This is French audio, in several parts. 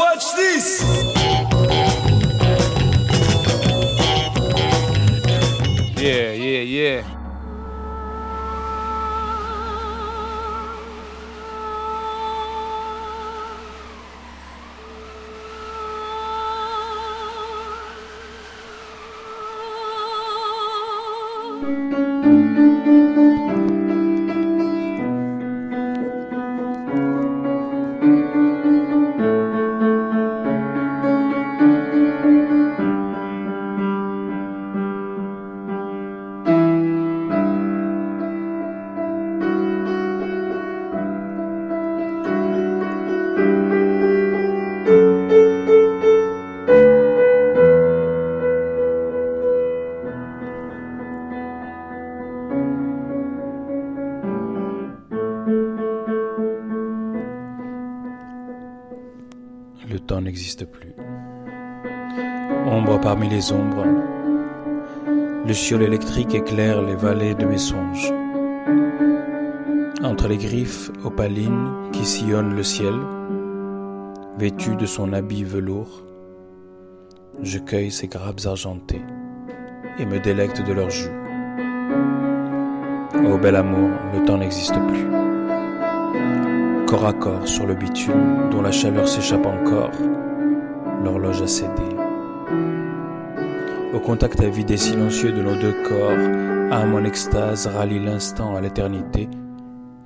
Watch this. Yeah. N'existe plus. Ombre parmi les ombres, le ciel électrique éclaire les vallées de mes songes. Entre les griffes opalines qui sillonnent le ciel, vêtu de son habit velours, je cueille ces grappes argentées et me délecte de leur jus. Ô bel amour, le temps n'existe plus. Corps à corps sur le bitume dont la chaleur s'échappe encore, l'horloge a cédé. Au contact avide et silencieux de nos deux corps, âme en extase rallie l'instant à l'éternité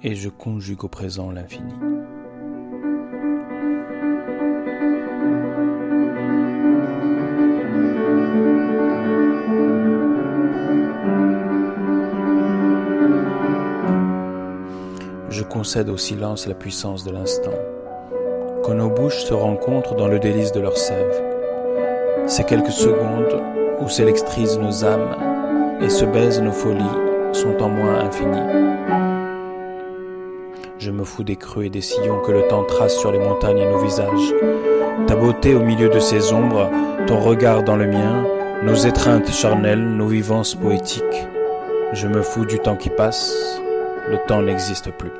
et je conjugue au présent l'infini. Je concède au silence la puissance de l'instant, quand nos bouches se rencontrent dans le délice de leur sève. Ces quelques secondes où s'électrisent nos âmes et se baisent nos folies sont en moi infinies. Je me fous des creux et des sillons que le temps trace sur les montagnes et nos visages. Ta beauté au milieu de ces ombres, ton regard dans le mien, nos étreintes charnelles, nos vivances poétiques. Je me fous du temps qui passe, le temps n'existe plus.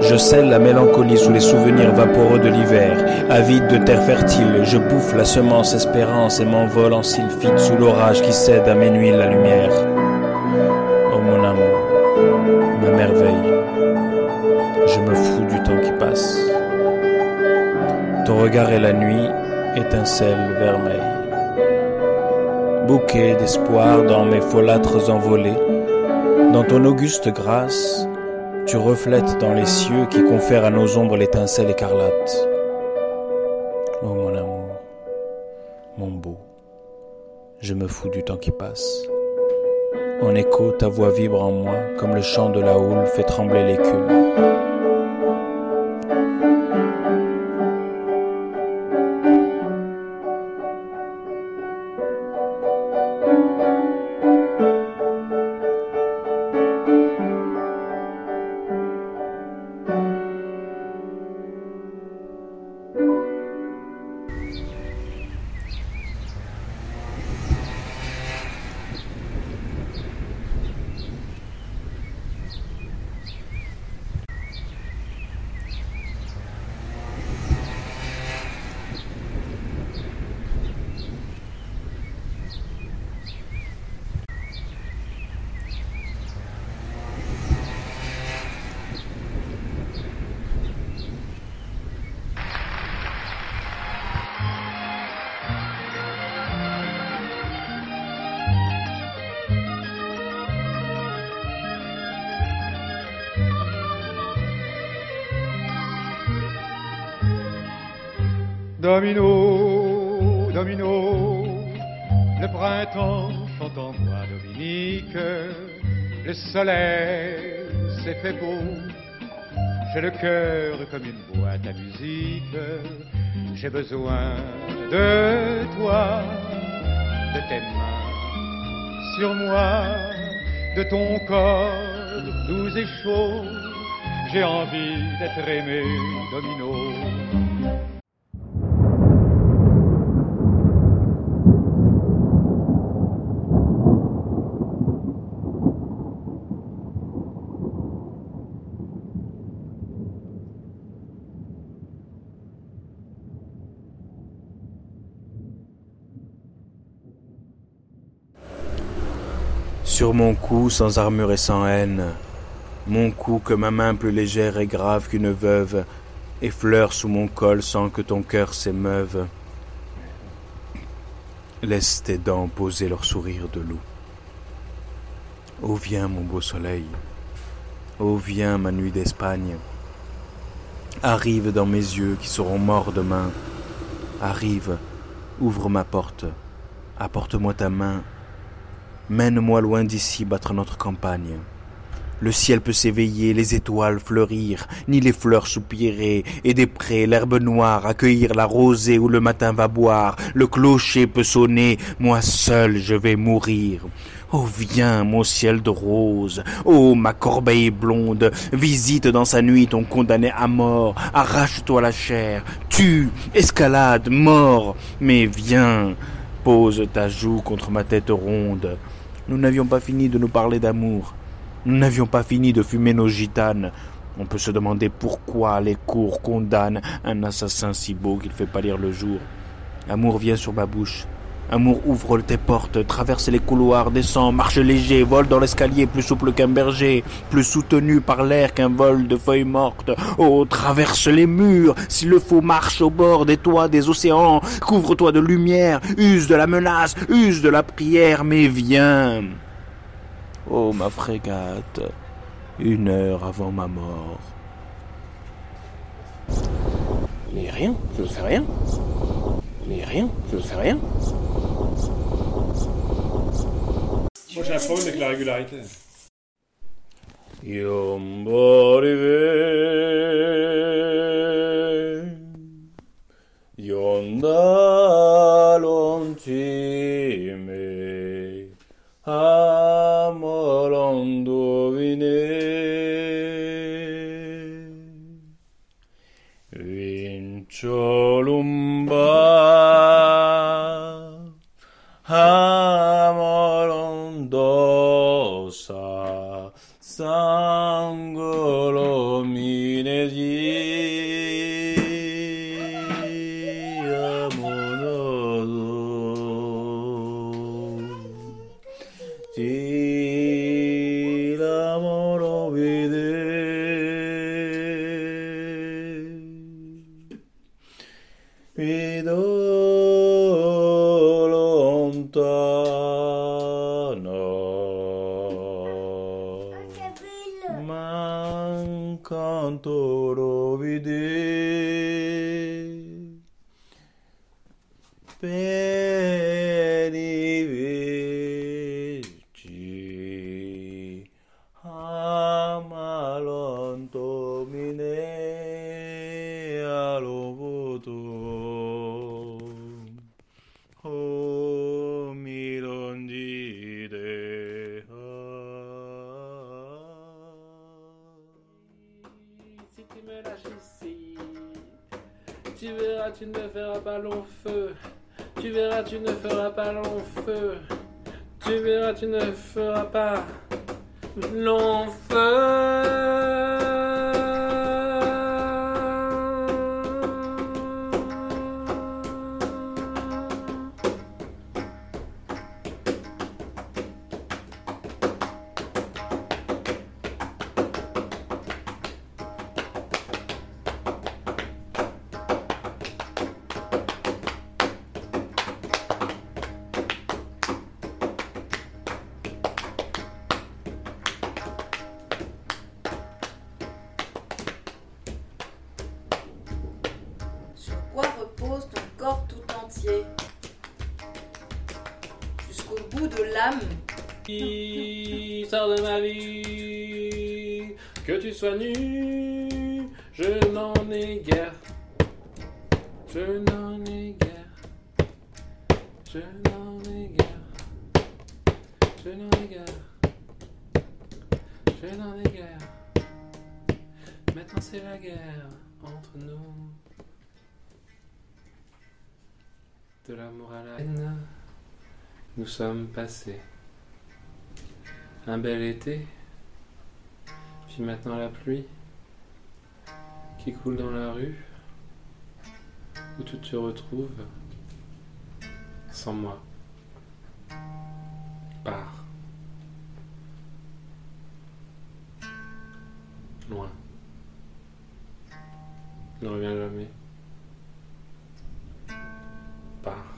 Je scelle la mélancolie sous les souvenirs vaporeux de l'hiver. Avide de terre fertile, je bouffe la semence espérance et m'envole en sylphide sous l'orage qui cède à mes nuits la lumière. Oh mon amour, ma merveille, je me fous du temps qui passe. Ton regard est la nuit, étincelle vermeille. Bouquet d'espoir dans mes folâtres envolées, dans ton auguste grâce, tu reflètes dans les cieux qui confèrent à nos ombres l'étincelle écarlate. Oh mon amour, mon beau, je me fous du temps qui passe. En écho, ta voix vibre en moi comme le chant de la houle fait trembler l'écume. Domino, domino, le printemps chante en moi Dominique, le soleil s'est fait beau, j'ai le cœur comme une boîte à musique, j'ai besoin de toi, de tes mains sur moi, de ton corps doux et chaud, j'ai envie d'être aimé, domino. sur mon cou sans armure et sans haine, mon cou que ma main plus légère et grave qu'une veuve effleure sous mon col sans que ton cœur s'émeuve. Laisse tes dents poser leur sourire de loup. Oh viens mon beau soleil, oh viens ma nuit d'Espagne, arrive dans mes yeux qui seront morts demain, arrive, ouvre ma porte, apporte-moi ta main, mène-moi loin d'ici battre notre campagne. Le ciel peut s'éveiller, les étoiles fleurir, ni les fleurs soupirer, et des prés, l'herbe noire, accueillir la rosée où le matin va boire, le clocher peut sonner, moi seul je vais mourir. Oh viens, mon ciel de rose, oh ma corbeille blonde, visite dans sa nuit ton condamné à mort, arrache-toi la chair, tue, escalade, mort, mais viens, pose ta joue contre ma tête ronde. Nous n'avions pas fini de nous parler d'amour. Nous n'avions pas fini de fumer nos gitanes. On peut se demander pourquoi les cours condamnent un assassin si beau qu'il fait pâlir le jour. Amour, viens sur ma bouche. Amour, ouvre tes portes, traverse les couloirs, descend, marche léger, vole dans l'escalier plus souple qu'un berger, plus soutenu par l'air qu'un vol de feuilles mortes. Oh, traverse les murs, s'il le faut, marche au bord des toits des océans, couvre-toi de lumière, use de la menace, use de la prière, mais viens. Oh ma frégate, 1 heure avant ma mort. Mais rien, je ne fais rien. Mais rien, je ne fais rien. Moi j'ai un problème avec la régularité. Yomborive, yondalontime, amorondovine, vincolumba, amorondosa, sangolomine, amonodo, ti l'amoro vide, vedo lontano, mancanto lo vide, Sors de ma vie, que tu sois nu, je n'en ai guère, je n'en ai guère, je n'en ai guère, je n'en ai guère, je n'en ai guère. Maintenant c'est la guerre entre nous, de l'amour à la haine, nous sommes passés. Un bel été, puis maintenant la pluie qui coule dans la rue, où tu te retrouves sans moi. Pars. loin. Ne reviens jamais. Pars.